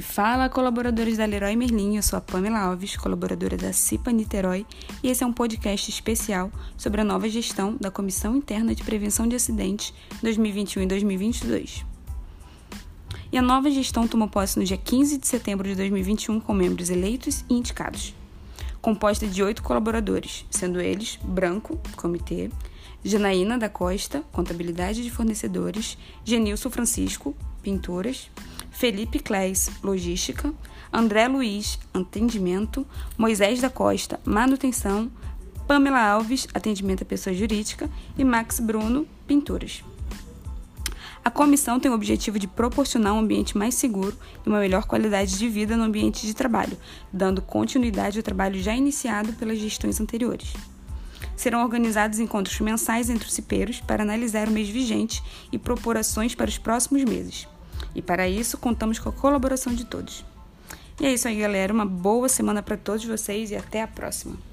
E fala, colaboradores da Leroy Merlin, eu sou a Pamela Alves, colaboradora da CIPA Niterói, e esse é um podcast especial sobre a nova gestão da Comissão Interna de Prevenção de Acidentes 2021 e 2022. E a nova gestão tomou posse no dia 15 de setembro de 2021 com membros eleitos e indicados, composta de 8 colaboradores, sendo eles Branco, Comitê, Janaína da Costa, Contabilidade de Fornecedores, Genilson Francisco, Pinturas, Felipe Kleis, Logística, André Luiz, Atendimento, Moisés da Costa, Manutenção, Pamela Alves, Atendimento à Pessoa Jurídica e Max Bruno, Pinturas. A comissão tem o objetivo de proporcionar um ambiente mais seguro e uma melhor qualidade de vida no ambiente de trabalho, dando continuidade ao trabalho já iniciado pelas gestões anteriores. Serão organizados encontros mensais entre os cipeiros para analisar o mês vigente e propor ações para os próximos meses. E para isso, contamos com a colaboração de todos. E é isso aí, galera. Uma boa semana para todos vocês e até a próxima.